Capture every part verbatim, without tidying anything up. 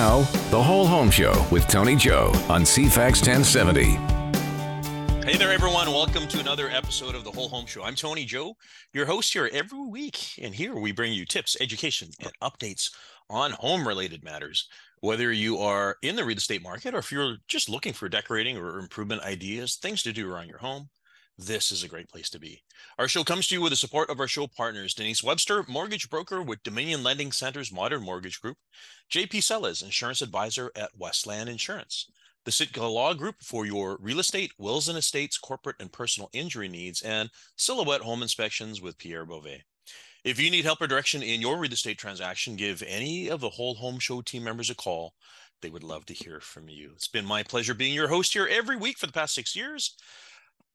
now, The Whole Home Show with Tony Joe on C FAX ten seventy. Hey there, everyone. Welcome to another episode of The Whole Home Show. I'm Tony Joe, your host here every week. And here we bring you tips, education, and updates on home-related matters. Whether you are in the real estate market or if you're just looking for decorating or improvement ideas, things to do around your home, this is a great place to be. Our show comes to you with the support of our show partners, Denise Webster, mortgage broker with Dominion Lending Center's Modern Mortgage Group, J P. Sellers, insurance advisor at Westland Insurance, the Sitka Law Group for your real estate, wills and estates, corporate and personal injury needs, and Silhouette Home Inspections with Pierre Beauvais. If you need help or direction in your real estate transaction, give any of the Whole Home Show team members a call. They would love to hear from you. It's been my pleasure being your host here every week for the past six years.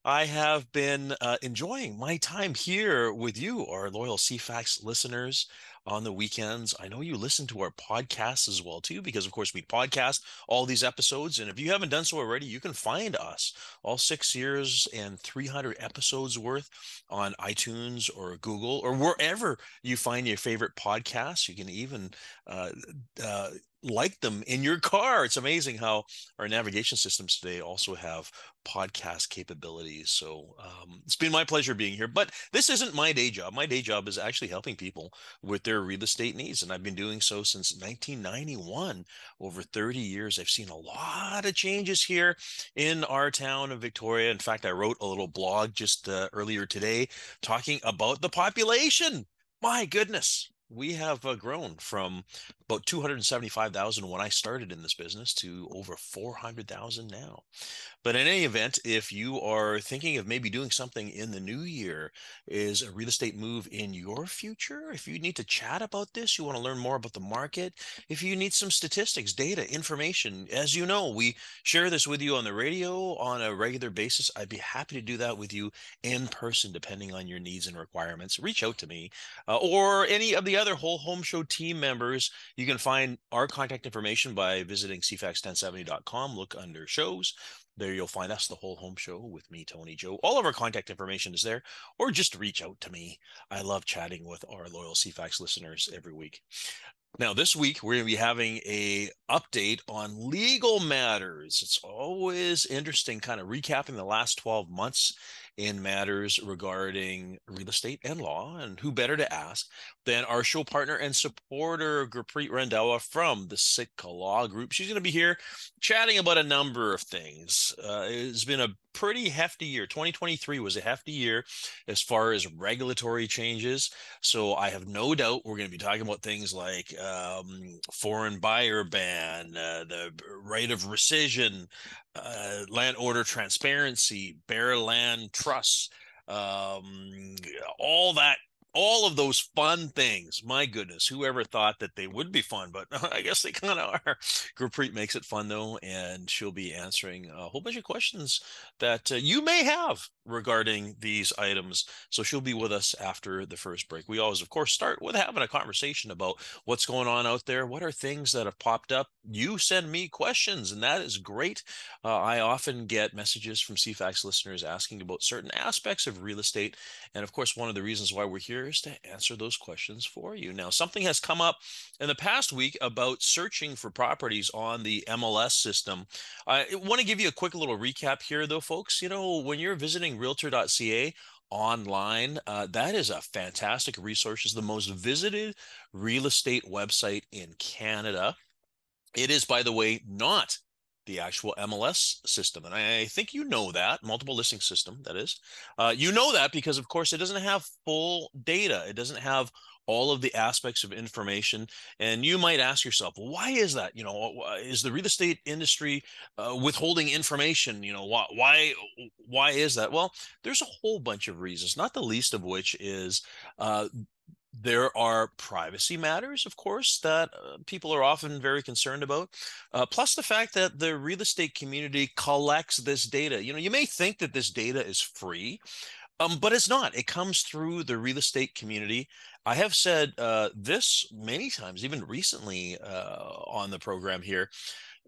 I have been uh, enjoying my time here with you, our loyal C FAX listeners on the weekends. I know you listen to our podcasts as well, too, because, of course, we podcast all these episodes. And if you haven't done so already, you can find us all six years and three hundred episodes worth on iTunes or Google or wherever you find your favorite podcasts. You can even uh, uh like them in your car. It's amazing how our navigation systems today also have podcast capabilities. So um, it's been my pleasure being here, but this isn't my day job. My day job is actually helping people with their real estate needs. And I've been doing so since nineteen ninety-one, over thirty years. I've seen a lot of changes here in our town of Victoria. In fact, I wrote a little blog just uh, earlier today talking about the population. My goodness. We have uh, grown from about two hundred seventy-five thousand when I started in this business to over four hundred thousand now. But in any event, if you are thinking of maybe doing something in the new year, is a real estate move in your future? If you need to chat about this, you want to learn more about the market, if you need some statistics, data, information, as you know, we share this with you on the radio on a regular basis. I'd be happy to do that with you in person, depending on your needs and requirements. Reach out to me uh, or any of the other Whole Home Show team members. You can find our contact information by visiting c fax ten seventy dot com. Look under shows. There you'll find us, The Whole Home Show with me, Tony Joe. All of our contact information is there, or just reach out to me. I love chatting with our loyal C FAX listeners every week. Now, this week, we're going to be having an update on legal matters. It's always interesting kind of recapping the last twelve months in matters regarding real estate and law, and who better to ask than our show partner and supporter, Gurpreet Randhawa from the Sitka Law Group. She's going to be here chatting about a number of things. Uh, it's been a pretty hefty year. twenty twenty-three was a hefty year as far as regulatory changes. So I have no doubt we're going to be talking about things like um, foreign buyer ban, uh, the right of rescission, Uh, land order transparency, bare land trusts, um, all that, all of those fun things. My goodness, whoever thought that they would be fun, but I guess they kind of are. Gurpreet makes it fun though, and she'll be answering a whole bunch of questions that uh, you may have regarding these items. So she'll be with us after the first break. We always, of course, start with having a conversation about what's going on out there. What are things that have popped up? You send me questions, and that is great. Uh, I often get messages from C FAX listeners asking about certain aspects of real estate. And of course, one of the reasons why we're here is to answer those questions for you. Now, something has come up in the past week about searching for properties on the M L S system. I want to give you a quick little recap here, though, folks. You know, when you're visiting realtor dot c a online, uh, that is a fantastic resource. It's the most visited real estate website in Canada. It is, by the way, not the actual M L S system. And I think you know that, multiple listing system, that is. Uh, you know that because, of course, it doesn't have full data. It doesn't have all of the aspects of information. And you might ask yourself, well, why is that? You know, is the real estate industry uh, withholding information? You know, why, why, why is that? Well, there's a whole bunch of reasons, not the least of which is uh, there are privacy matters, of course, that uh, people are often very concerned about. Uh, plus the fact that the real estate community collects this data. You know, you may think that this data is free, Um, but it's not. It comes through the real estate community. I have said uh, this many times, even recently uh, on the program here.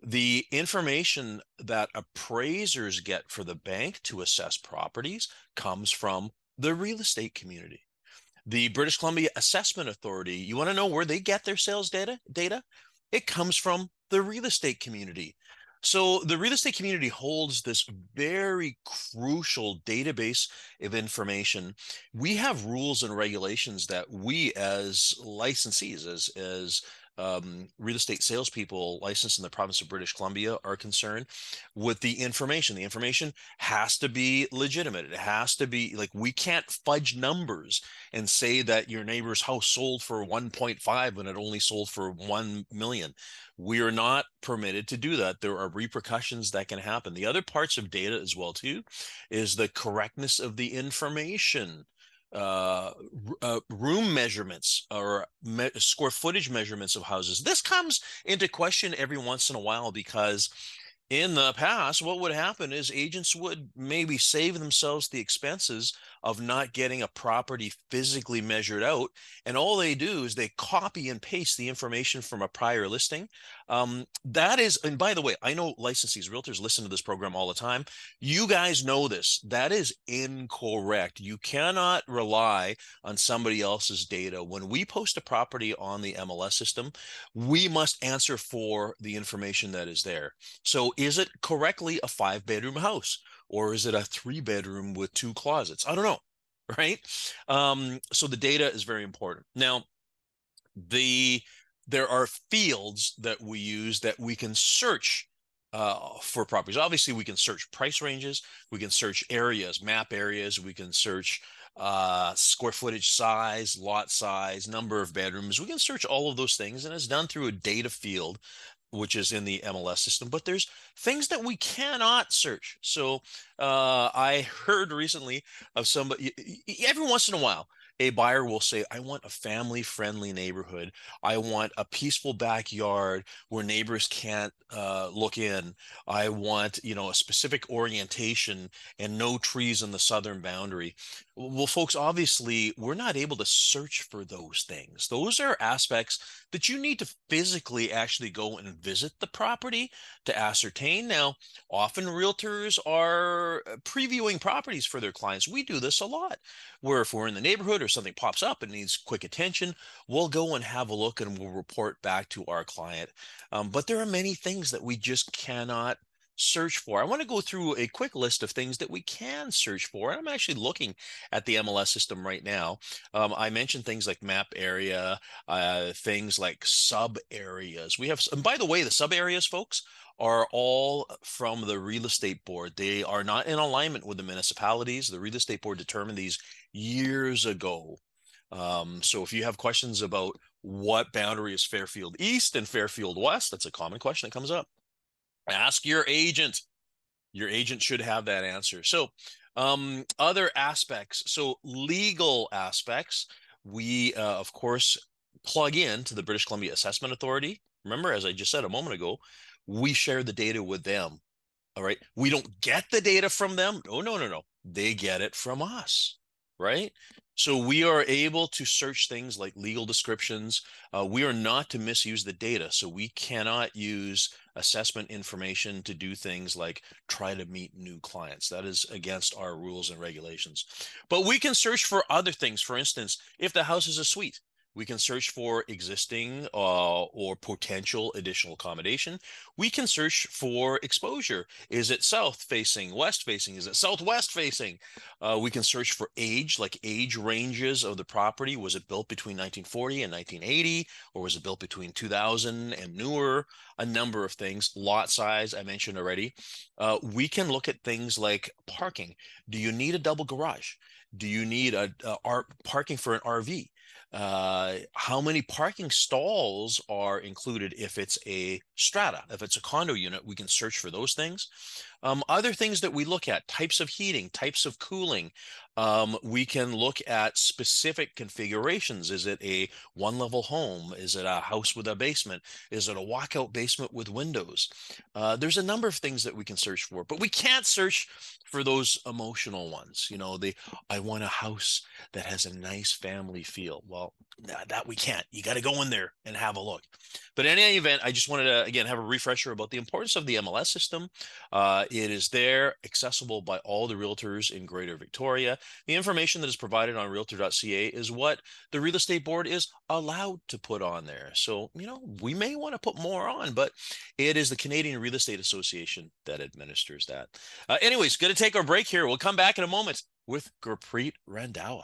The information that appraisers get for the bank to assess properties comes from the real estate community. The British Columbia Assessment Authority, you want to know where they get their sales data? data? It comes from the real estate community. So the real estate community holds this very crucial database of information. We have rules and regulations that we as licensees, as, as um, real estate salespeople licensed in the province of British Columbia are concerned with the information. The information has to be legitimate. It has to be, like, we can't fudge numbers and say that your neighbor's house sold for one point five when it only sold for one million. We are not permitted to do that. There are repercussions that can happen. The other parts of data as well too is the correctness of the information. Uh, uh, room measurements or me square footage measurements of houses. This comes into question every once in a while because in the past, what would happen is agents would maybe save themselves the expenses of not getting a property physically measured out. And all they do is they copy and paste the information from a prior listing. Um, that is, and by the way, I know licensees, realtors listen to this program all the time. You guys know this. That is incorrect. You cannot rely on somebody else's data. When we post a property on the M L S system, we must answer for the information that is there. So is it correctly a five-bedroom house? Or is it a three bedroom with two closets? I don't know, right? Um, so the data is very important. Now, the there are fields that we use that we can search uh, for properties. Obviously, we can search price ranges, we can search areas, map areas, we can search uh, square footage size, lot size, number of bedrooms. We can search all of those things, and it's done through a data field which is in the M L S system, but there's things that we cannot search. So uh, I heard recently of somebody, every once in a while, a buyer will say, I want a family-friendly neighborhood. I want a peaceful backyard where neighbors can't uh, look in. I want, you know, a specific orientation and no trees on the southern boundary. Well, folks, obviously, we're not able to search for those things. Those are aspects that you need to physically actually go and visit the property to ascertain. Now, often realtors are previewing properties for their clients. We do this a lot, where if we're in the neighborhood or something pops up and needs quick attention, we'll go and have a look and we'll report back to our client. Um, but there are many things that we just cannot search for. I want to go through a quick list of things that we can search for. I'm actually looking at the M L S system right now. Um, I mentioned things like map area, uh, things like sub areas. We have, and by the way, the sub areas, folks, are all from the real estate board. They are not in alignment with the municipalities. The real estate board determined these years ago. Um, so if you have questions about what boundary is Fairfield East and Fairfield West, that's a common question that comes up. Ask your agent. Your agent should have that answer. So um, other aspects, so legal aspects, we, uh, of course, plug in to the British Columbia Assessment Authority. Remember, as I just said a moment ago, we share the data with them, all right? We don't get the data from them. Oh, no, no, no. They get it from us, right? So we are able to search things like legal descriptions. Uh, we are not to misuse the data. So we cannot use assessment information to do things like try to meet new clients. That is against our rules and regulations. But we can search for other things. For instance, if the house is a suite, we can search for existing uh, or potential additional accommodation. We can search for exposure. Is it south facing, west facing? Is it southwest facing? Uh, we can search for age, like age ranges of the property. Was it built between nineteen forty and nineteen eighty? Or was it built between two thousand and newer? A number of things. Lot size, I mentioned already. Uh, we can look at things like parking. Do you need a double garage? Do you need a, a, a parking for an R V? Uh, how many parking stalls are included if it's a strata, if it's a condo unit? We can search for those things. Um, other things that we look at, types of heating, types of cooling. Um, we can look at specific configurations. Is it a one-level home? Is it a house with a basement? Is it a walkout basement with windows? Uh, there's a number of things that we can search for, but we can't search for those emotional ones. You know, the I want a house that has a nice family feel. Well, well, that we can't. You got to go in there and have a look. But in any event, I just wanted to, again, have a refresher about the importance of the M L S system. Uh, it is there, accessible by all the realtors in Greater Victoria. The information that is provided on realtor dot c a is what the Real Estate Board is allowed to put on there. So, you know, we may want to put more on, but it is the Canadian Real Estate Association that administers that. Uh, anyways, going to take our break here. We'll come back in a moment with Gurpreet Randhawa.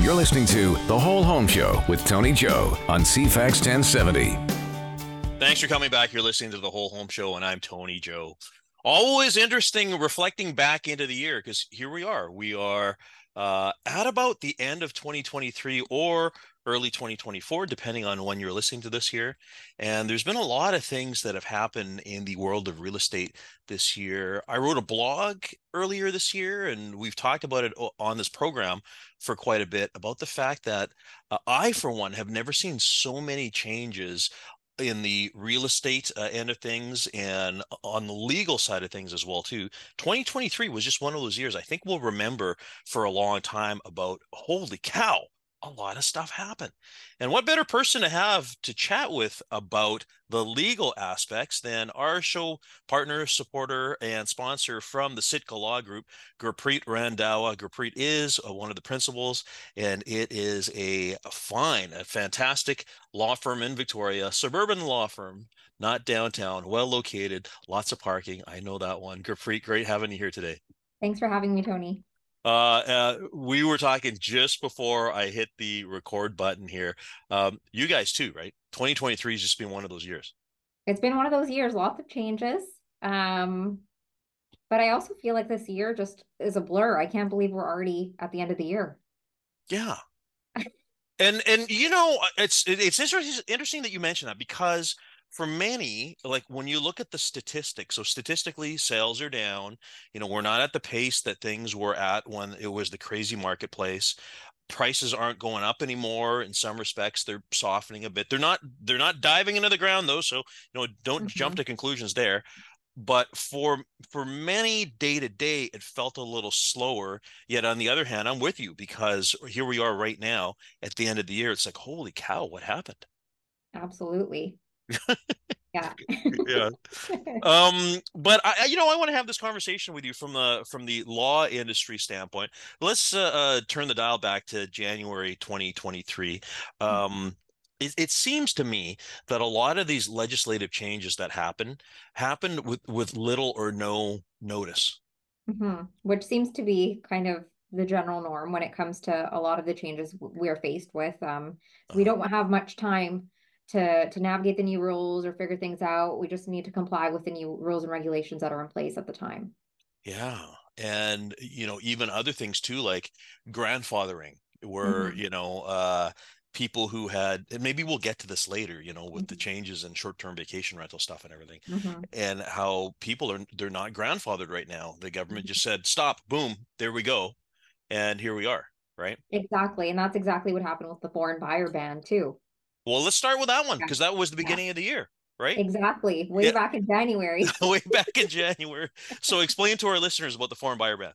You're listening to The Whole Home Show with Tony Joe on C FAX ten seventy. Thanks for coming back. You're listening to The Whole Home Show, and I'm Tony Joe. Always interesting reflecting back into the year, because here we are. We are uh, at about the end of twenty twenty-three or early twenty twenty-four, depending on when you're listening to this year. And there's been a lot of things that have happened in the world of real estate this year. I wrote a blog earlier this year, and we've talked about it on this program for quite a bit, about the fact that uh, I, for one, have never seen so many changes in the real estate uh, end of things and on the legal side of things as well too. twenty twenty-three was just one of those years I think we'll remember for a long time about, holy cow, a lot of stuff happened. And what better person to have to chat with about the legal aspects than our show partner, supporter, and sponsor from the Sitka Law Group, Gurpreet Randhawa. Gurpreet is one of the principals, and it is a fine, a fantastic law firm in Victoria, suburban law firm, not downtown, well located, lots of parking. I know that one. Gurpreet, great having you here today. Thanks for having me, Tony. Uh, uh, we were talking just before I hit the record button here. Um, you guys too, right? twenty twenty-three has just been one of those years. It's been one of those years, lots of changes. Um, but I also feel like this year just is a blur. I can't believe we're already at the end of the year. Yeah. and, and, you know, it's, it's interesting, interesting that you mentioned that, because for many, like when you look at the statistics, so statistically sales are down, you know, we're not at the pace that things were at when it was the crazy marketplace. Prices aren't going up anymore. In some respects, they're softening a bit. They're not, they're not diving into the ground though. So, you know, don't mm-hmm. jump to conclusions there. But for for many day to day, it felt a little slower. Yet on the other hand, I'm with you, because here we are right now at the end of the year. It's like, holy cow, what happened? Absolutely. yeah yeah um but I you know I want to have this conversation with you from the from the law industry standpoint. Let's uh, uh turn the dial back to January twenty twenty-three. um it, it seems to me that a lot of these legislative changes that happen happened with with little or no notice, mm-hmm. which seems to be kind of the general norm when it comes to a lot of the changes we're faced with. um we don't have much time to to navigate the new rules or figure things out. We just need to comply with the new rules and regulations that are in place at the time. Yeah. And, you know, even other things too, like grandfathering, where, mm-hmm. you know, uh, people who had, and maybe we'll get to this later, you know, with mm-hmm. the changes in short-term vacation rental stuff and everything, mm-hmm. and how people are, they're not grandfathered right now. The government mm-hmm. just said, stop, boom, there we go. And here we are, right? Exactly. And that's exactly what happened with the foreign buyer ban too. Well, let's start with that one, because that was the beginning yeah. of the year, right? Exactly. Way yeah. back in January. Way back in January. So explain to our listeners about the foreign buyer ban.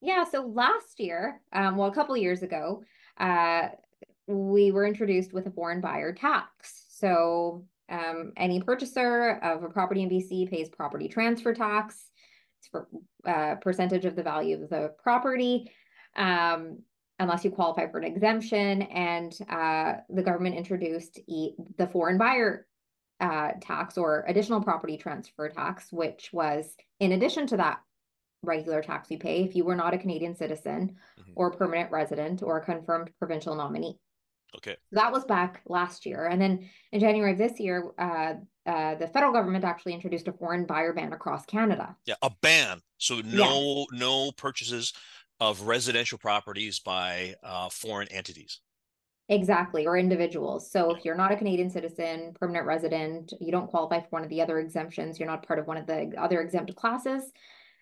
Yeah. So last year, um, well, a couple of years ago, uh, we were introduced with a foreign buyer tax. So um, any purchaser of a property in B C pays property transfer tax. It's for a percentage of the value of the property. Um unless you qualify for an exemption. And uh, the government introduced e- the foreign buyer uh, tax, or additional property transfer tax, which was in addition to that regular tax you pay if you were not a Canadian citizen mm-hmm. or permanent resident or a confirmed provincial nominee. Okay. That was back last year. And then in January of this year, uh, uh, the federal government actually introduced a foreign buyer ban across Canada. Yeah, a ban. So no, yeah. no purchases of residential properties by uh, foreign entities. Exactly, or individuals. So if you're not a Canadian citizen, permanent resident, you don't qualify for one of the other exemptions, you're not part of one of the other exempt classes,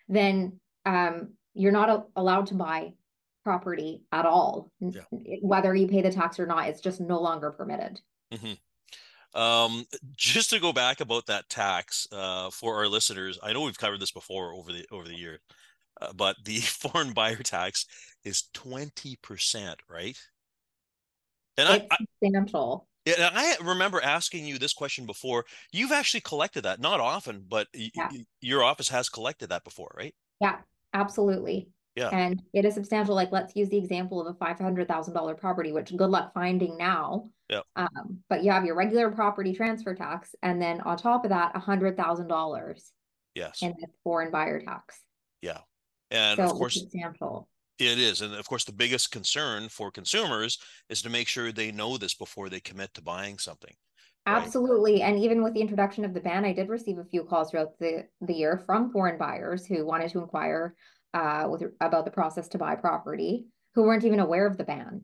then um, you're not a- allowed to buy property at all. Yeah. Whether you pay the tax or not, it's just no longer permitted. Mm-hmm. Um, just to go back about that tax uh, for our listeners, I know we've covered this before over the over the years. Uh, but the foreign buyer tax is twenty percent, right? And it's I, substantial. Yeah, I remember asking you this question before. You've actually collected that, not often, but yeah. y- your office has collected that before, right? Yeah, absolutely. Yeah. And it is substantial. Like, let's use the example of a five hundred thousand dollars property, which good luck finding now. Yeah. Um, but you have your regular property transfer tax, and then on top of that, one hundred thousand dollars. Yes. And that's foreign buyer tax. Yeah. And so of course, it's substantial. It is. And of course, the biggest concern for consumers is to make sure they know this before they commit to buying something. Right? Absolutely. And even with the introduction of the ban, I did receive a few calls throughout the, the year from foreign buyers who wanted to inquire uh, with about the process to buy property, who weren't even aware of the ban.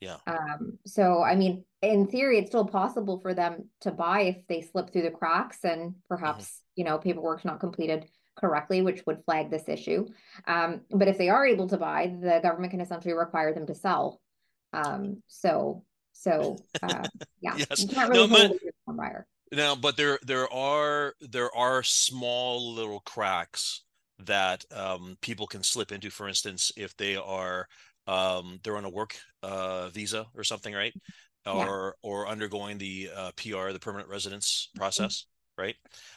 Yeah. Um, so, I mean, in theory, it's still possible for them to buy if they slip through the cracks and perhaps, mm-hmm. you know, paperwork's not completed correctly, which would flag this issue. Um, but if they are able to buy, the government can essentially require them to sell. Um, so, so uh, yeah, yes. You can't really no, hold but, a buyer. Now, but there there are there are small little cracks that um, people can slip into. For instance, if they are um, they're on a work uh, visa or something, right? Or yeah. or undergoing the uh, P R, the permanent residence process, mm-hmm. right?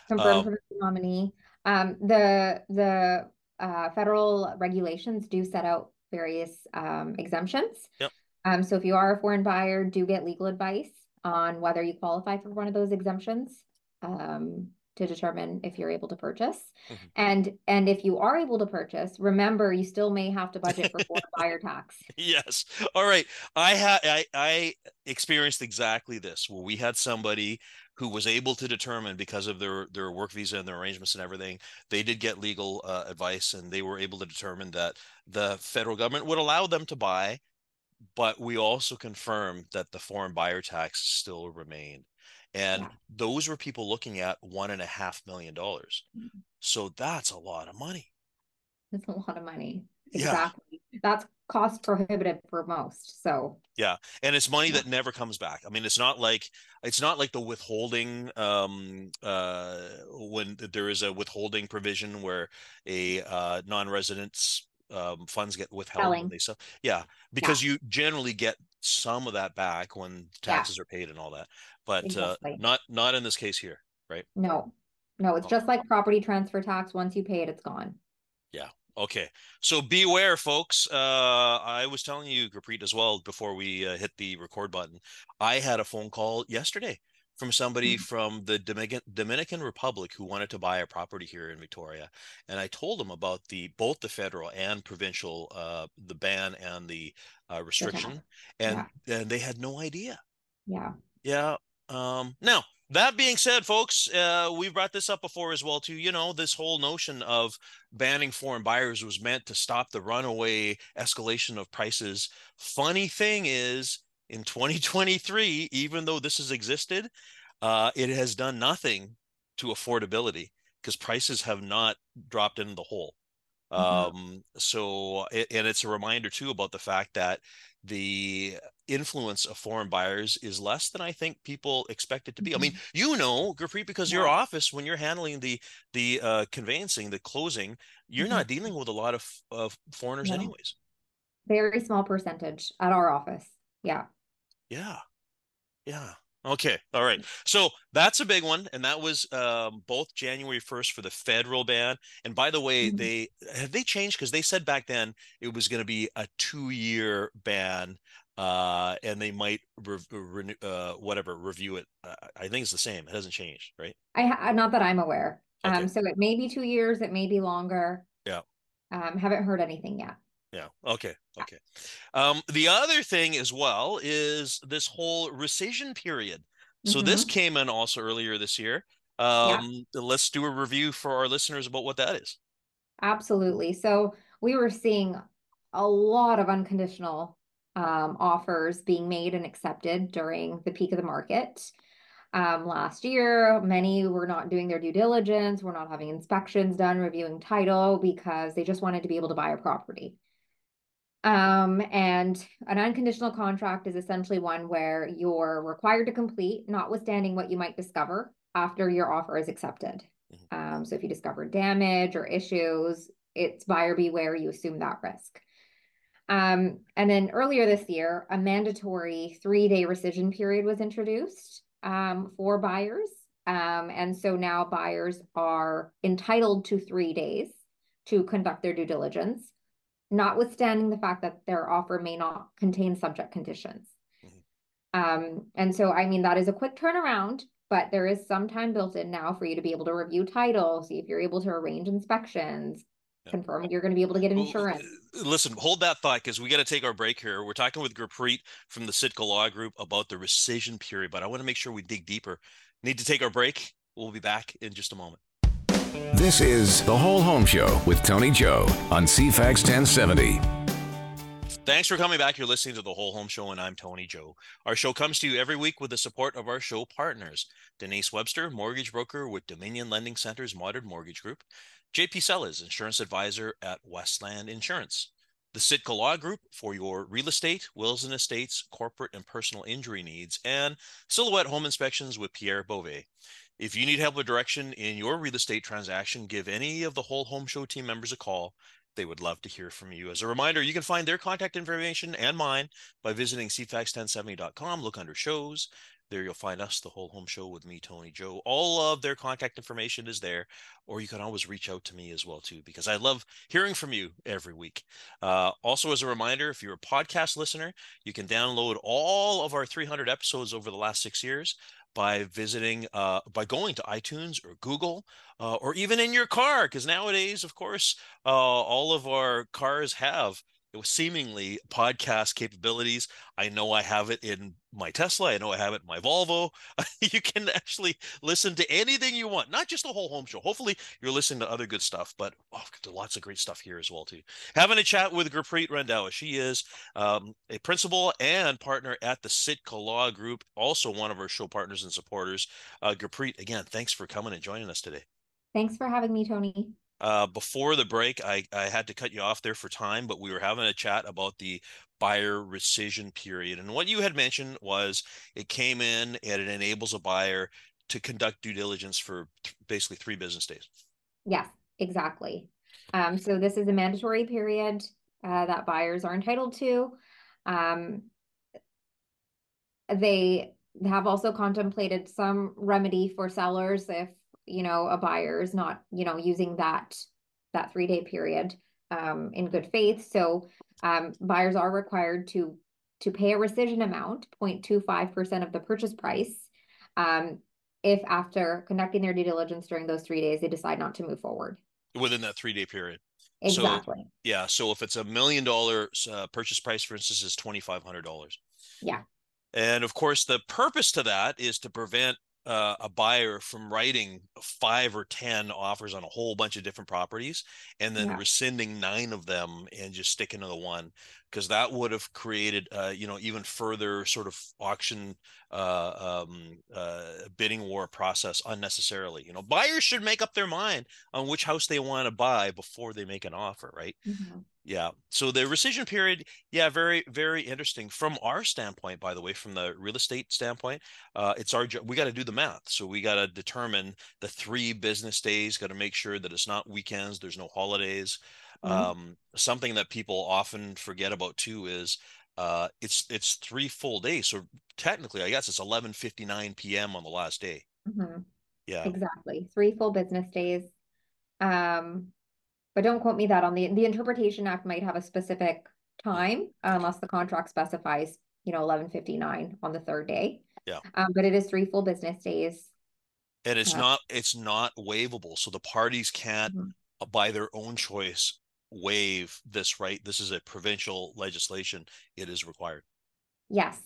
Confirmed um, nominee. Um, the the uh, federal regulations do set out various um, exemptions. Yep. Um, so if you are a foreign buyer, do get legal advice on whether you qualify for one of those exemptions um, to determine if you're able to purchase. Mm-hmm. And and if you are able to purchase, remember, you still may have to budget for foreign buyer tax. Yes. All right. I, ha- I, I experienced exactly this, where we had somebody who was able to determine, because of their, their work visa and their arrangements and everything, they did get legal uh, advice, and they were able to determine that the federal government would allow them to buy, but we also confirmed that the foreign buyer tax still remained. And yeah. those were people looking at one and a half million dollars. Mm-hmm. So that's a lot of money. That's a lot of money. Exactly. Yeah. That's cost prohibitive for most. So yeah, and it's money that never comes back. I mean, it's not like it's not like the withholding um uh when there is a withholding provision where a uh non-resident's um funds get withheld Selling. when they sell. Yeah, because yeah. you generally get some of that back when taxes yeah. are paid and all that. But exactly. uh not not in this case here, right? No. No, it's oh. just like property transfer tax. Once you pay it, it's gone. Yeah. Okay, so beware, folks. Uh, I was telling you, Gurpreet, as well, before we uh, hit the record button, I had a phone call yesterday from somebody mm-hmm. from the Dominican, Dominican Republic who wanted to buy a property here in Victoria, and I told them about the both the federal and provincial, uh, the ban and the uh, restriction, yeah. and yeah. and they had no idea. Yeah. Yeah. Um, now. That being said, folks, uh, we've brought this up before as well, too. You know, this whole notion of banning foreign buyers was meant to stop the runaway escalation of prices. Funny thing is, in twenty twenty-three, even though this has existed, uh, it has done nothing to affordability, because prices have not dropped in the hole. Mm-hmm. Um, so, and it's a reminder, too, about the fact that the influence of foreign buyers is less than I think people expect it to be. I mean, you know, Gurpreet, because yeah. your office, when you're handling the the uh, conveyancing, the closing, you're mm-hmm. not dealing with a lot of, of foreigners no. anyways. Very small percentage at our office. Yeah. Yeah. Yeah. Okay. All right. So that's a big one. And that was um, both January first for the federal ban. And by the way, mm-hmm. they have they changed? Because they said back then it was going to be a two-year ban uh, and they might re- re- uh, whatever, review it. Uh, I think it's the same. It hasn't changed, right? I ha- Not that I'm aware. Okay. Um, so it may be two years. It may be longer. Yeah. Um, haven't heard anything yet. Yeah. Okay. Okay. Um, the other thing as well is this whole rescission period. So mm-hmm. this came in also earlier this year. Um, yeah. Let's do a review for our listeners about what that is. Absolutely. So we were seeing a lot of unconditional um, offers being made and accepted during the peak of the market. Um, last year, many were not doing their due diligence, were not having inspections done, reviewing title, because they just wanted to be able to buy a property. Um, and an unconditional contract is essentially one where you're required to complete, notwithstanding what you might discover after your offer is accepted. Mm-hmm. Um, so if you discover damage or issues, it's buyer beware, you assume that risk. Um, and then earlier this year, a mandatory three-day rescission period was introduced um, for buyers. Um, and so now buyers are entitled to three days to conduct their due diligence, notwithstanding the fact that their offer may not contain subject conditions. Mm-hmm. Um, and so, I mean, that is a quick turnaround, but there is some time built in now for you to be able to review title, see if you're able to arrange inspections, yeah. confirm you're going to be able to get insurance. Listen, hold that thought because we got to take our break here. We're talking with Gurpreet from the Sitka Law Group about the rescission period, but I want to make sure we dig deeper. Need to take our break. We'll be back in just a moment. This is The Whole Home Show with Tony Joe on C FAX ten seventy. Thanks for coming back. You're listening to The Whole Home Show, and I'm Tony Joe. Our show comes to you every week with the support of our show partners, Denise Webster, mortgage broker with Dominion Lending Center's Modern Mortgage Group, J P. Sellers, insurance advisor at Westland Insurance, the Sitka Law Group for your real estate, wills and estates, corporate and personal injury needs, and Silhouette Home Inspections with Pierre Beauvais. If you need help with direction in your real estate transaction, give any of the Whole Home Show team members a call. They would love to hear from you. As a reminder, you can find their contact information and mine by visiting C FAX ten seventy dot com. Look under shows. There you'll find us, The Whole Home Show with me, Tony Joe. All of their contact information is there, or you can always reach out to me as well, too, because I love hearing from you every week. Uh, also, as a reminder, if you're a podcast listener, you can download all of our three hundred episodes over the last six years by visiting, uh, by going to iTunes or Google, uh, or even in your car, because nowadays, of course, uh, all of our cars have It was seemingly podcast capabilities. I know I have it in my Tesla. I know I have it in my Volvo. You can actually listen to anything you want, not just The Whole Home Show. Hopefully you're listening to other good stuff, but oh, lots of great stuff here as well, too. Having a chat with Gurpreet Randhawa. She is um, a principal and partner at the Sitka Law Group, also one of our show partners and supporters. Uh, Gurpreet, again, thanks for coming and joining us today. Thanks for having me, Tony. Uh, before the break, I, I had to cut you off there for time, but we were having a chat about the buyer rescission period. And what you had mentioned was it came in and it enables a buyer to conduct due diligence for th- basically three business days. Yes, exactly. Um, so this is a mandatory period uh, that buyers are entitled to. Um, they have also contemplated some remedy for sellers if you know, a buyer is not, you know, using that, that three-day period um, in good faith. So um, buyers are required to, to pay a rescission amount, zero point two five percent of the purchase price, um, if after conducting their due diligence during those three days, they decide not to move forward. Within that three-day period. Exactly. So, yeah. So if it's a million dollar uh, purchase price, for instance, is twenty-five hundred dollars. Yeah. And of course, the purpose to that is to prevent Uh, a buyer from writing five or ten offers on a whole bunch of different properties and then yeah. rescinding nine of them and just sticking to the one, because that would have created, uh, you know, even further sort of auction uh, um, uh, bidding war process unnecessarily. You know, buyers should make up their mind on which house they want to buy before they make an offer, right? Mm-hmm. Yeah. So the rescission period, yeah, very, very interesting from our standpoint, by the way, from the real estate standpoint. Uh, it's our job. We got to do the math. So we got to determine the three business days, got to make sure that it's not weekends. There's no holidays. Mm-hmm. Um, something that people often forget about, too, is uh, it's it's three full days. So technically, I guess it's eleven fifty-nine p.m. on the last day. Mm-hmm. Yeah, exactly. Three full business days. Um But don't quote me that on the, the Interpretation Act might have a specific time unless the contract specifies, you know, eleven fifty-nine on the third day. Yeah. Um, but it is three full business days. And it's yeah. not, it's not waivable. So the parties can't, mm-hmm. by their own choice, waive this, right? This is a provincial legislation. It is required. Yes.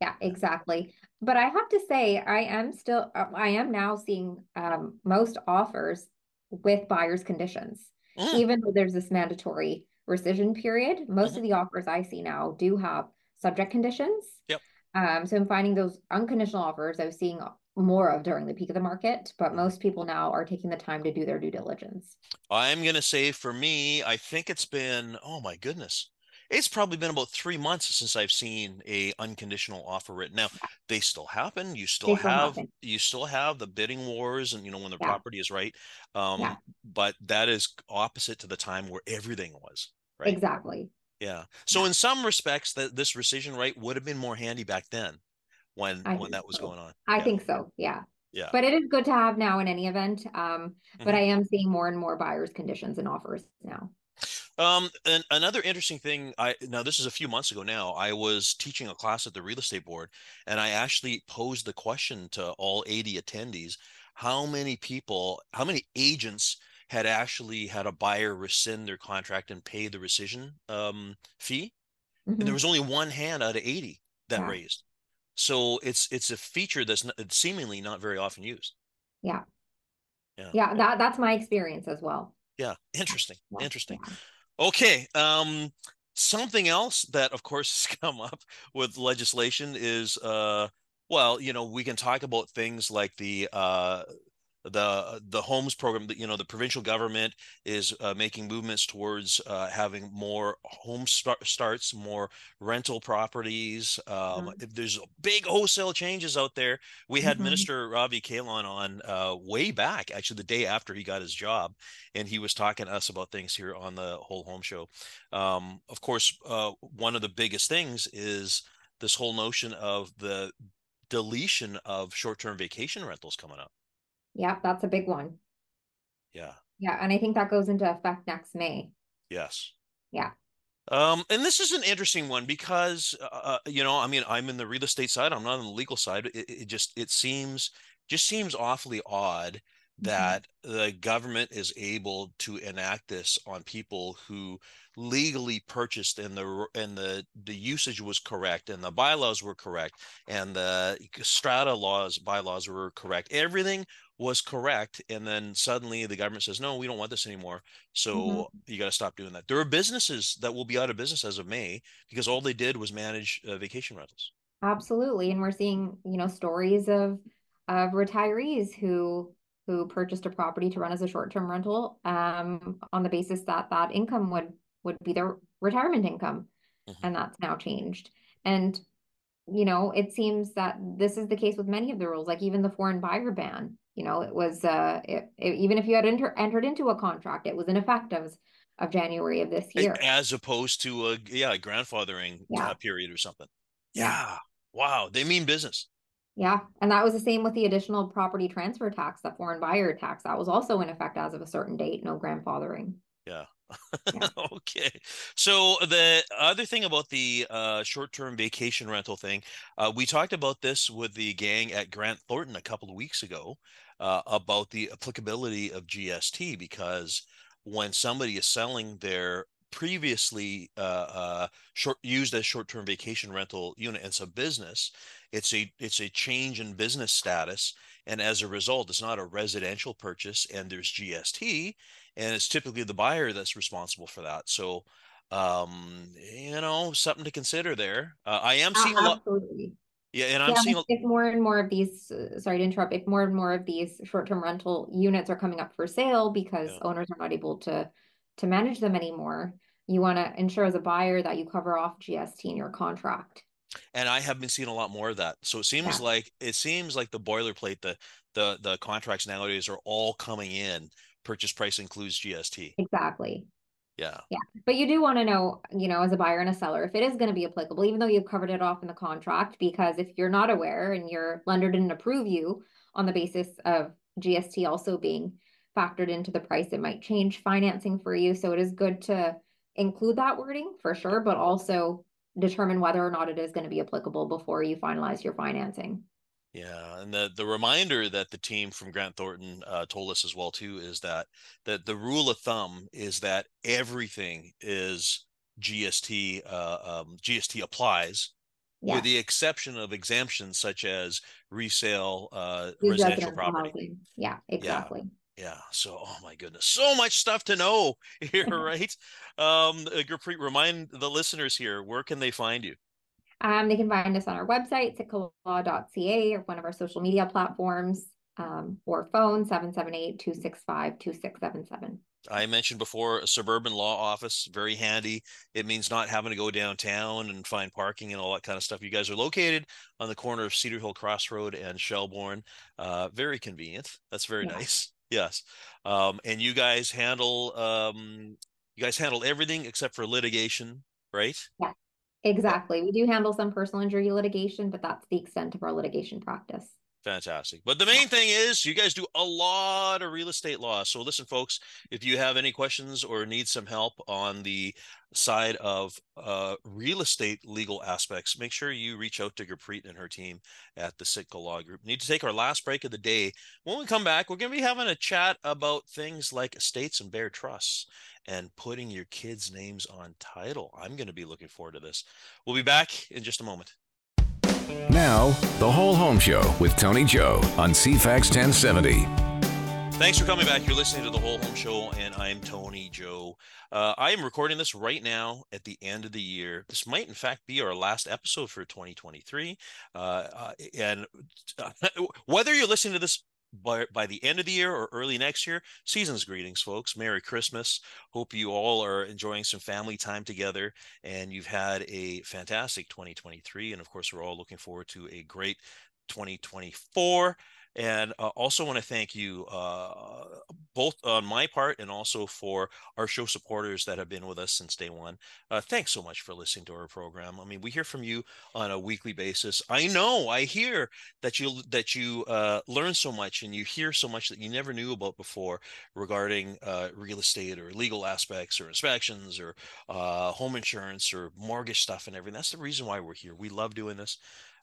Yeah, exactly. But I have to say, I am still, I am now seeing um, most offers with buyer's conditions. Mm-hmm. Even though there's this mandatory rescission period, most mm-hmm. of the offers I see now do have subject conditions. Yep. Um, so I'm finding those unconditional offers I was seeing more of during the peak of the market, but most people now are taking the time to do their due diligence. I'm going to say for me, I think it's been, oh my goodness, it's probably been about three months since I've seen a unconditional offer written. Now, they still happen. You still, still have happen. you still have the bidding wars, and you know when the yeah. property is right. Um, yeah. But that is opposite to the time where everything was right. Exactly. Yeah. So in some respects, that this rescission right would have been more handy back then when I when that was so. going on. I yeah. think so. Yeah. Yeah. But it is good to have now in any event. Um, but mm-hmm. I am seeing more and more buyers' conditions and offers now. Um, and another interesting thing, I now this is a few months ago now, I was teaching a class at the real estate board, and I actually posed the question to all eighty attendees, how many people, how many agents had actually had a buyer rescind their contract and pay the rescission um, fee? Mm-hmm. And there was only one hand out of eighty that yeah. raised. So it's it's a feature that's not, it's seemingly not very often used. Yeah. Yeah, yeah that, that's my experience as well. Yeah, interesting, yeah. interesting. Yeah. Okay, um, something else that, of course, has come up with legislation is, uh, well, you know, we can talk about things like the uh, the the homes program. You know, the provincial government is uh, making movements towards uh, having more home start starts, more rental properties. Um, mm-hmm. There's big wholesale changes out there. We had mm-hmm. Minister Ravi Kalon on uh, way back, actually the day after he got his job, and he was talking to us about things here on the Whole Home Show. Um, of course, uh, one of the biggest things is this whole notion of the deletion of short-term vacation rentals coming up. Yeah, that's a big one. Yeah. Yeah, and I think that goes into effect next May. Yes. Yeah. Um, and this is an interesting one because, uh, you know, I mean, I'm in the real estate side. I'm not on the legal side. It, it just it seems just seems awfully odd that mm-hmm. the government is able to enact this on people who legally purchased and the and the the usage was correct and the bylaws were correct and the strata laws bylaws were correct. Everything was correct, and then suddenly the government says, no, we don't want this anymore, so mm-hmm. you got to stop doing that. There are businesses that will be out of business as of May because all they did was manage uh, vacation rentals. Absolutely. And we're seeing, you know, stories of of retirees who who purchased a property to run as a short-term rental um, on the basis that that income would would be their retirement income. Mm-hmm. And that's now changed. And, you know, it seems that this is the case with many of the rules, like even the foreign buyer ban. You know, it was, uh, it, it, even if you had enter, entered into a contract, it was in effect of, of January of this year. As opposed to, a, yeah, a grandfathering yeah. period or something. Yeah. Wow. They mean business. Yeah. And that was the same with the additional property transfer tax, the foreign buyer tax. That was also in effect as of a certain date, no grandfathering. Yeah. Yeah. Okay. So the other thing about the uh, short-term vacation rental thing, uh, we talked about this with the gang at Grant Thornton a couple of weeks ago uh, about the applicability of G S T, because when somebody is selling their previously uh, uh, short, used as short-term vacation rental unit, it's a business, it's a it's a change in business status, and as a result, it's not a residential purchase, and there's G S T, and it's typically the buyer that's responsible for that. So, um, you know, something to consider there. Uh, I am seeing uh, a lot. Yeah, and I'm yeah, seeing a if more and more of these. Uh, sorry to interrupt. If more and more of these short-term rental units are coming up for sale because yeah. owners are not able to to manage them anymore, you want to ensure as a buyer that you cover off G S T in your contract. And I have been seeing a lot more of that. So it seems yeah. like it seems like the boilerplate, the the the contracts nowadays are all coming in. Purchase price includes G S T. Exactly. Yeah. Yeah. But you do want to know, you know, as a buyer and a seller, if it is going to be applicable, even though you've covered it off in the contract, because if you're not aware and your lender didn't approve you on the basis of G S T also being factored into the price, it might change financing for you. So it is good to include that wording for sure, but also determine whether or not it is going to be applicable before you finalize your financing. Yeah. And the, the reminder that the team from Grant Thornton uh, told us as well, too, is that, that the rule of thumb is that everything is G S T, uh, um, G S T applies, yeah. with the exception of exemptions such as resale uh, residential property. Housing. Yeah, exactly. Yeah. Yeah. So, oh my goodness, so much stuff to know here, right? um, Gurpreet, remind the listeners here, where can they find you? Um, they can find us on our website, sitka law dot c a, or one of our social media platforms, um, or phone seven seven eight, two six five, two six seven seven. I mentioned before a suburban law office, very handy. It means not having to go downtown and find parking and all that kind of stuff. You guys are located on the corner of Cedar Hill Crossroad and Shelbourne. Uh, very convenient. That's very yeah. nice. Yes. Um, and you guys handle um, you guys handle everything except for litigation right? Yeah, exactly. We do handle some personal injury litigation, but that's the extent of our litigation practice. Fantastic. But the main thing is you guys do a lot of real estate law. So listen, folks, if you have any questions or need some help on the side of uh, real estate legal aspects, make sure you reach out to Gurpreet and her team at the Sitka Law Group. We need to take our last break of the day. When we come back, we're going to be having a chat about things like estates and bare trusts and putting your kids' names on title. I'm going to be looking forward to this. We'll be back in just a moment. Now, The Whole Home Show with Tony Joe on C FAX ten seventy. Thanks for coming back. You're listening to The Whole Home Show, and I'm Tony Joe. Uh, I am recording this right now at the end of the year. This might, in fact, be our last episode for twenty twenty-three. Uh, uh, and uh, whether you're listening to this By, by the end of the year or early next year, season's greetings, folks. Merry Christmas. Hope you all are enjoying some family time together and you've had a fantastic twenty twenty-three. And of course, we're all looking forward to a great twenty twenty-four. And uh, also want to thank you uh, both on my part and also for our show supporters that have been with us since day one. Uh, thanks so much for listening to our program. I mean, we hear from you on a weekly basis. I know, I hear that you that you uh, learn so much and you hear so much that you never knew about before regarding uh, real estate or legal aspects or inspections or uh, home insurance or mortgage stuff and everything. That's the reason why we're here. We love doing this.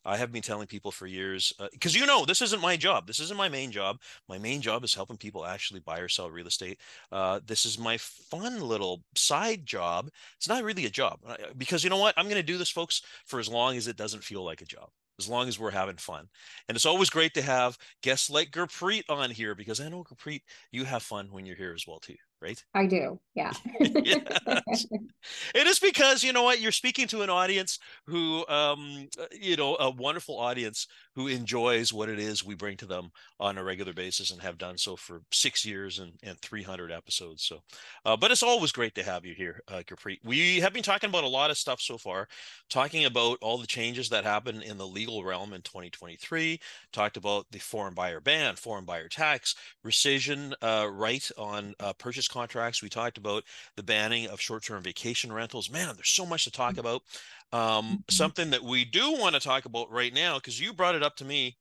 I have been telling people for years, because uh, you know, this isn't my job. This isn't my main job. My main job is helping people actually buy or sell real estate. Uh, this is my fun little side job. It's not really a job because you know what? I'm going to do this, folks, for as long as it doesn't feel like a job, as long as we're having fun. And it's always great to have guests like Gurpreet on here because I know, Gurpreet, you have fun when you're here as well, too. Right? I do. Yeah. Yes. It is because, you know what, you're speaking to an audience who, um, you know, a wonderful audience who enjoys what it is we bring to them on a regular basis and have done so for six years and, and three hundred episodes. So, uh, but it's always great to have you here, uh, Gurpreet. We have been talking about a lot of stuff so far, talking about all the changes that happened in the legal realm in twenty twenty-three, talked about the foreign buyer ban, foreign buyer tax, rescission uh, right on uh, purchase contracts. We talked about the banning of short-term vacation rentals. Man, there's so much to talk about. Um, something that we do want to talk about right now, because you brought it up to me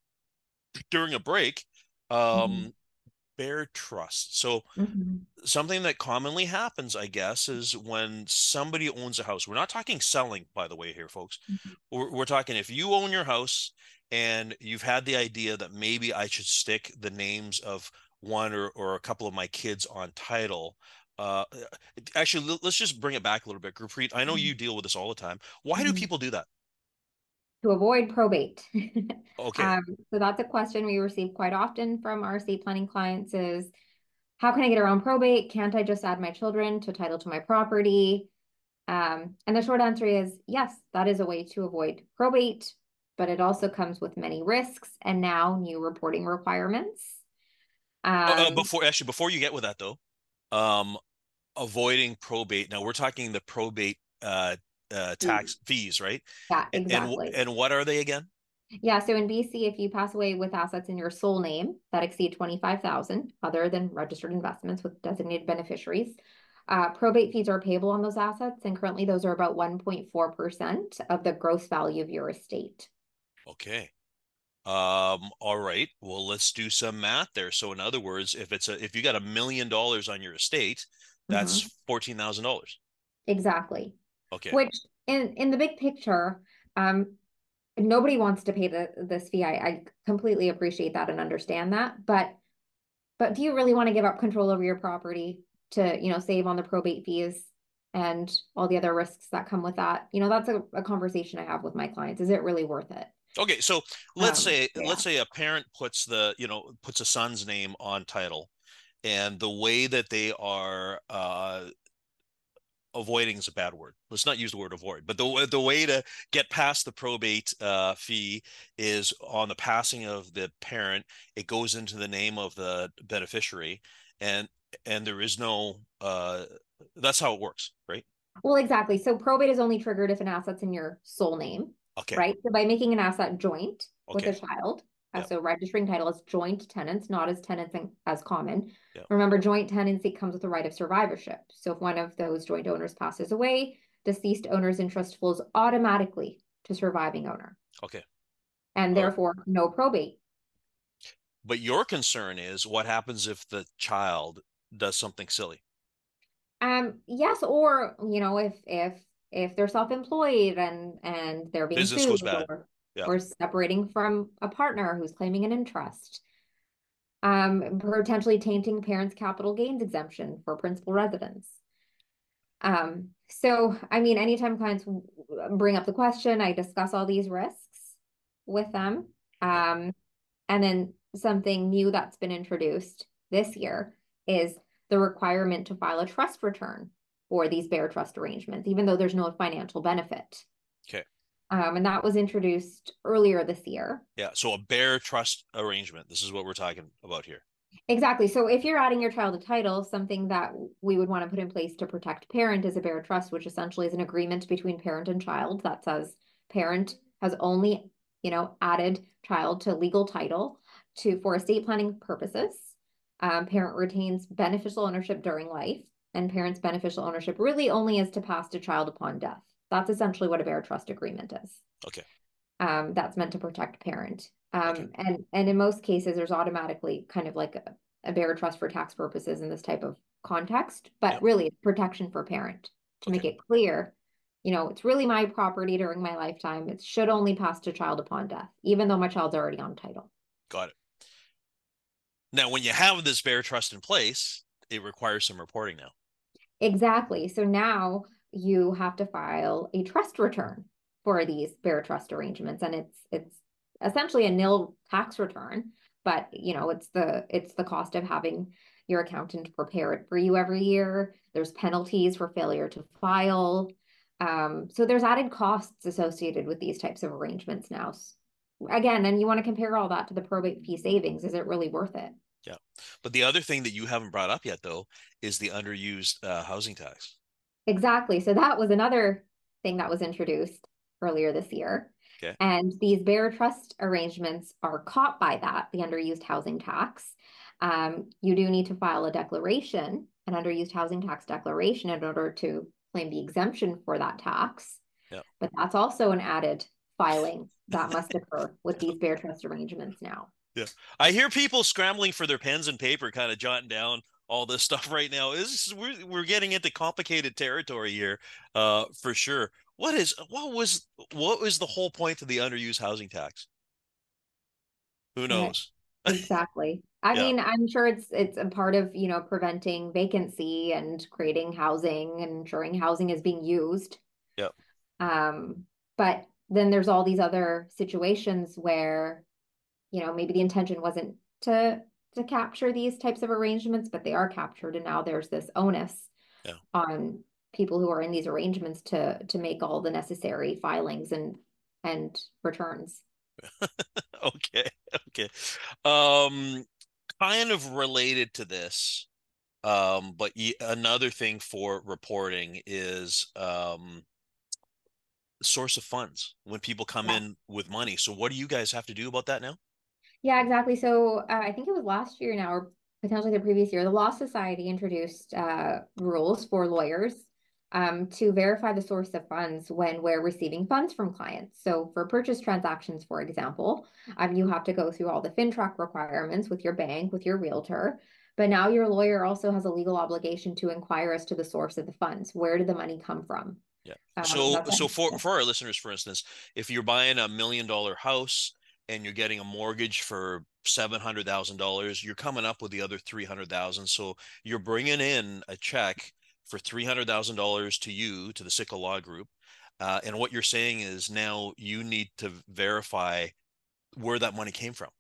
during a break, um, mm-hmm. bare trust. So mm-hmm. something that commonly happens, I guess, is when somebody owns a house. We're not talking selling, by the way, here, folks. Mm-hmm. We're, we're talking if you own your house and you've had the idea that maybe I should stick the names of one or, or a couple of my kids on title. Uh, actually, let's just bring it back a little bit. Gurpreet, I know you deal with this all the time. Why do people do that? To avoid probate. Okay. Um, so that's a question we receive quite often from our estate planning clients is, how can I get around probate? Can't I just add my children to title to my property? Um, and the short answer is, yes, that is a way to avoid probate, but it also comes with many risks and now new reporting requirements. Um, uh, before actually, before you get with that though, um, avoiding probate. Now we're talking the probate uh, uh, tax fees, right? Yeah, exactly. And, and, and what are they again? Yeah, so in B C, if you pass away with assets in your sole name that exceed twenty-five thousand dollars, other than registered investments with designated beneficiaries, uh, probate fees are payable on those assets, and currently those are about one point four percent of the gross value of your estate. Okay. Um, all right, well, let's do some math there. So in other words, if it's a, if you got a million dollars on your estate, that's mm-hmm. fourteen thousand dollars. Exactly. Okay. Which in, in the big picture, um, nobody wants to pay the, this fee. I, I completely appreciate that and understand that, but, but do you really want to give up control over your property to, you know, save on the probate fees and all the other risks that come with that? You know, that's a, a conversation I have with my clients. Is it really worth it? Okay, so let's um, say yeah. let's say a parent puts the you know puts a son's name on title, and the way that they are uh, avoiding is a bad word. Let's not use the word avoid, but the the way to get past the probate uh, fee is on the passing of the parent. It goes into the name of the beneficiary, and and there is no uh, that's how it works, right? Well, exactly. So probate is only triggered if an asset's in your sole name. Okay. Right. So by making an asset joint okay. with a child, yep. uh, so registering title as joint tenants, not as tenants in, as common. Yep. Remember, joint tenancy comes with the right of survivorship. So if one of those joint owners passes away, deceased owner's interest flows automatically to surviving owner. Okay. And therefore, right. no probate. But your concern is what happens if the child does something silly? Um, yes, or, you know, if if if they're self-employed and and they're being Business sued goes bad. Or, yeah. or separating from a partner who's claiming an interest, um, potentially tainting parents' capital gains exemption for principal residents. Um, so, I mean, anytime clients bring up the question, I discuss all these risks with them. Um, and then something new that's been introduced this year is the requirement to file a trust return for these bare trust arrangements, even though there's no financial benefit. Okay. Um, and that was introduced earlier this year. Yeah. So a bare trust arrangement, this is what we're talking about here. Exactly. So if you're adding your child a title, something that we would want to put in place to protect parent is a bare trust, which essentially is an agreement between parent and child that says parent has only, you know, added child to legal title to for estate planning purposes. Um, parent retains beneficial ownership during life, and parent's beneficial ownership really only is to pass to child upon death. That's essentially what a bare trust agreement is. Okay. Um, that's meant to protect parent. Um, okay. and, and in most cases, there's automatically kind of like a, a bare trust for tax purposes in this type of context, but yeah. really it's protection for parent to okay. make it clear, you know, it's really my property during my lifetime. It should only pass to child upon death, even though my child's already on title. Got it. Now, when you have this bare trust in place, it requires some reporting now. Exactly. So now you have to file a trust return for these bare trust arrangements. And it's, it's essentially a nil tax return, but you know, it's the, it's the cost of having your accountant prepare it for you every year. There's penalties for failure to file. Um, so there's added costs associated with these types of arrangements now. Again, and you want to compare all that to the probate fee savings. Is it really worth it? Yeah. But the other thing that you haven't brought up yet though, is the underused uh, housing tax. Exactly. So that was another thing that was introduced earlier this year. Okay. And these bare trust arrangements are caught by that, the underused housing tax. Um, you do need to file a declaration, an underused housing tax declaration, in order to claim the exemption for that tax. Yeah. But that's also an added filing that must occur with these bare trust arrangements now. Yeah. I hear people scrambling for their pens and paper, kind of jotting down all this stuff right now. This is, we're, we're getting into complicated territory here, uh, for sure. What is, what was, what was the whole point of the underused housing tax? Who knows? Exactly. I yeah. mean, I'm sure it's, it's a part of, you know, preventing vacancy and creating housing and ensuring housing is being used. Yeah. Um, but then there's all these other situations where, you know, maybe the intention wasn't to, to capture these types of arrangements, but they are captured. And now there's this onus yeah. on people who are in these arrangements to to make all the necessary filings and and returns. okay, okay. Um, kind of related to this, um, but y- another thing for reporting is um, source of funds when people come yeah. in with money. So what do you guys have to do about that now? Yeah, exactly. So uh, I think it was last year now, or potentially the previous year, the Law Society introduced uh, rules for lawyers um, to verify the source of funds when we're receiving funds from clients. So for purchase transactions, for example, um, you have to go through all the FinTrac requirements with your bank, with your realtor, but now your lawyer also has a legal obligation to inquire as to the source of the funds. Where did the money come from? Yeah. Um, so so for, for our listeners, for instance, if you're buying a million dollar house and you're getting a mortgage for seven hundred thousand dollars, you're coming up with the other three hundred thousand dollars. So you're bringing in a check for three hundred thousand dollars to you, to the Sitka Law Group. Uh, and what you're saying is now you need to verify where that money came from.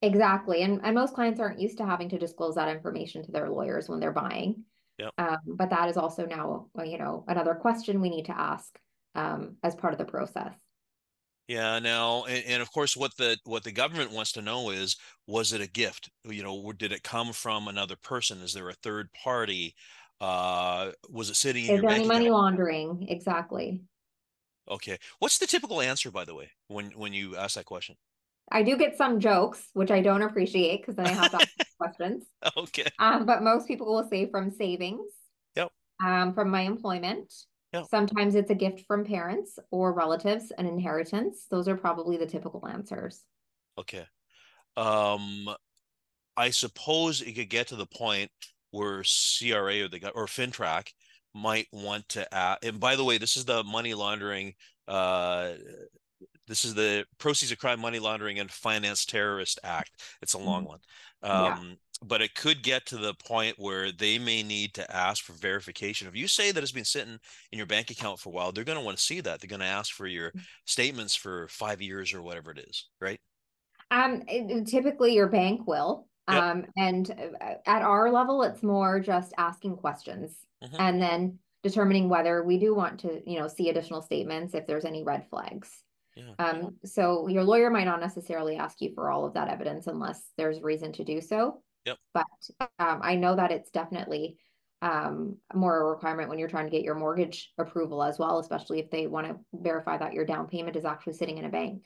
Exactly. And, and most clients aren't used to having to disclose that information to their lawyers when they're buying. Yep. Um, but that is also now, you know, another question we need to ask um, as part of the process. Yeah. Now, and, and of course, what the what the government wants to know is, was it a gift? You know, did it come from another person? Is there a third party? Uh, was it sitting in your bank account? Is there any money laundering? Exactly. Okay. What's the typical answer, by the way, when when you ask that question? I do get some jokes, which I don't appreciate because then I have to ask questions. Okay. Um, but most people will say from savings. Yep. Um, from my employment. Yeah. Sometimes it's a gift from parents or relatives, an inheritance. Those are probably the typical answers. Okay. Um, I suppose it could get to the point where C R A or the or FinTrac might want to add, and by the way, this is the money laundering, uh, this is the Proceeds of Crime, Money Laundering, and Finance Terrorist Act. It's a long one. Um, yeah. But it could get to the point where they may need to ask for verification. If you say that it's been sitting in your bank account for a while, they're going to want to see that. They're going to ask for your statements for five years or whatever it is, right? Um, it, typically your bank will. Yep. Um, and at our level, it's more just asking questions mm-hmm. and then determining whether we do want to, you know, see additional statements if there's any red flags. Yeah. Um, so your lawyer might not necessarily ask you for all of that evidence unless there's reason to do so. Yep. But um, I know that it's definitely um, more a requirement when you're trying to get your mortgage approval as well, especially if they want to verify that your down payment is actually sitting in a bank.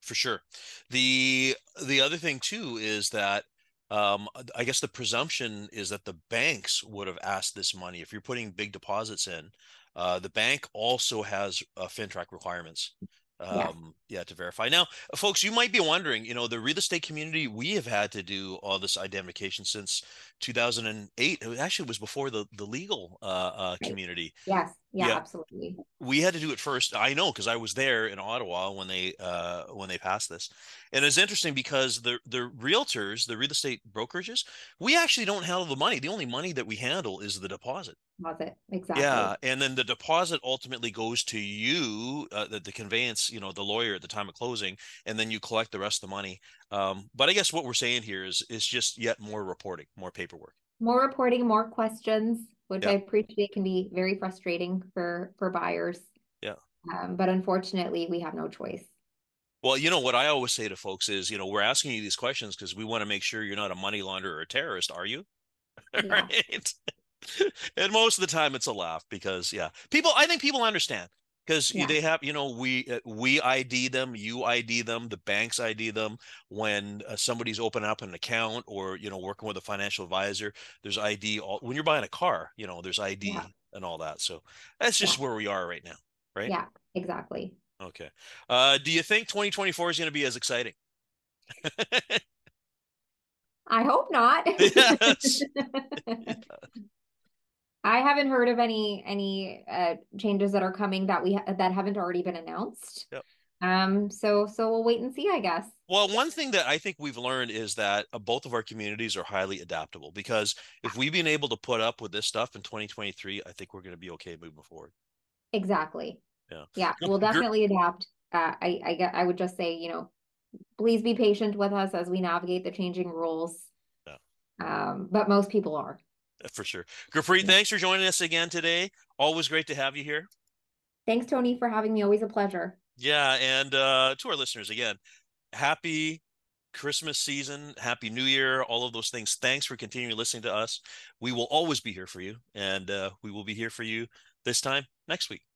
For sure. The the other thing too is that um, I guess the presumption is that the banks would have asked this money. If you're putting big deposits in, uh, the bank also has uh, FinTrac requirements. Um, yeah. yeah, to verify. Now, folks, you might be wondering, you know, the real estate community, we have had to do all this identification since two thousand eight. It actually was before the, the legal uh, uh, community. Yes. Yeah, yeah, absolutely. We had to do it first. I know, because I was there in Ottawa when they uh, when they passed this. And it's interesting because the, the realtors, the real estate brokerages, we actually don't handle the money. The only money that we handle is the deposit. Deposit, exactly. Yeah, and then the deposit ultimately goes to you, uh, the, the conveyance, you know, the lawyer at the time of closing, and then you collect the rest of the money. Um, but I guess what we're saying here is is just yet more reporting, more paperwork. More reporting, more questions, which yeah. I appreciate can be very frustrating for, for buyers. Yeah. Um, but unfortunately, we have no choice. Well, you know, what I always say to folks is, you know, we're asking you these questions because we want to make sure you're not a money launderer or a terrorist, are you? Yeah. Right? And most of the time it's a laugh because, yeah, people, I think people understand because yeah. they have, you know, we, we I D them, you I D them, the banks I D them. When uh, somebody's opening up an account or, you know, working with a financial advisor, there's I D. All, when you're buying a car, you know, there's I D yeah. and all that. So that's just yeah. where we are right now. Right. Yeah, exactly. Okay. Uh, do you think twenty twenty-four is going to be as exciting? I hope not. Yes. Yeah. I haven't heard of any any uh, changes that are coming that we ha that haven't already been announced. Yep. Um. So so we'll wait and see, I guess. Well, one thing that I think we've learned is that uh, both of our communities are highly adaptable, because if we've been able to put up with this stuff in twenty twenty-three, I think we're going to be okay moving forward. Exactly. Yeah. Yeah. We'll definitely adapt. Uh, I I get, I would just say, you know, please be patient with us as we navigate the changing rules. Yeah. Um. But most people are. For sure. Gurpreet, thanks for joining us again today. Always great to have you here. Thanks, Tony, for having me. Always a pleasure. Yeah. And uh, to our listeners, again, happy Christmas season, happy New Year, all of those things. Thanks for continuing listening to us. We will always be here for you, and uh, we will be here for you this time next week.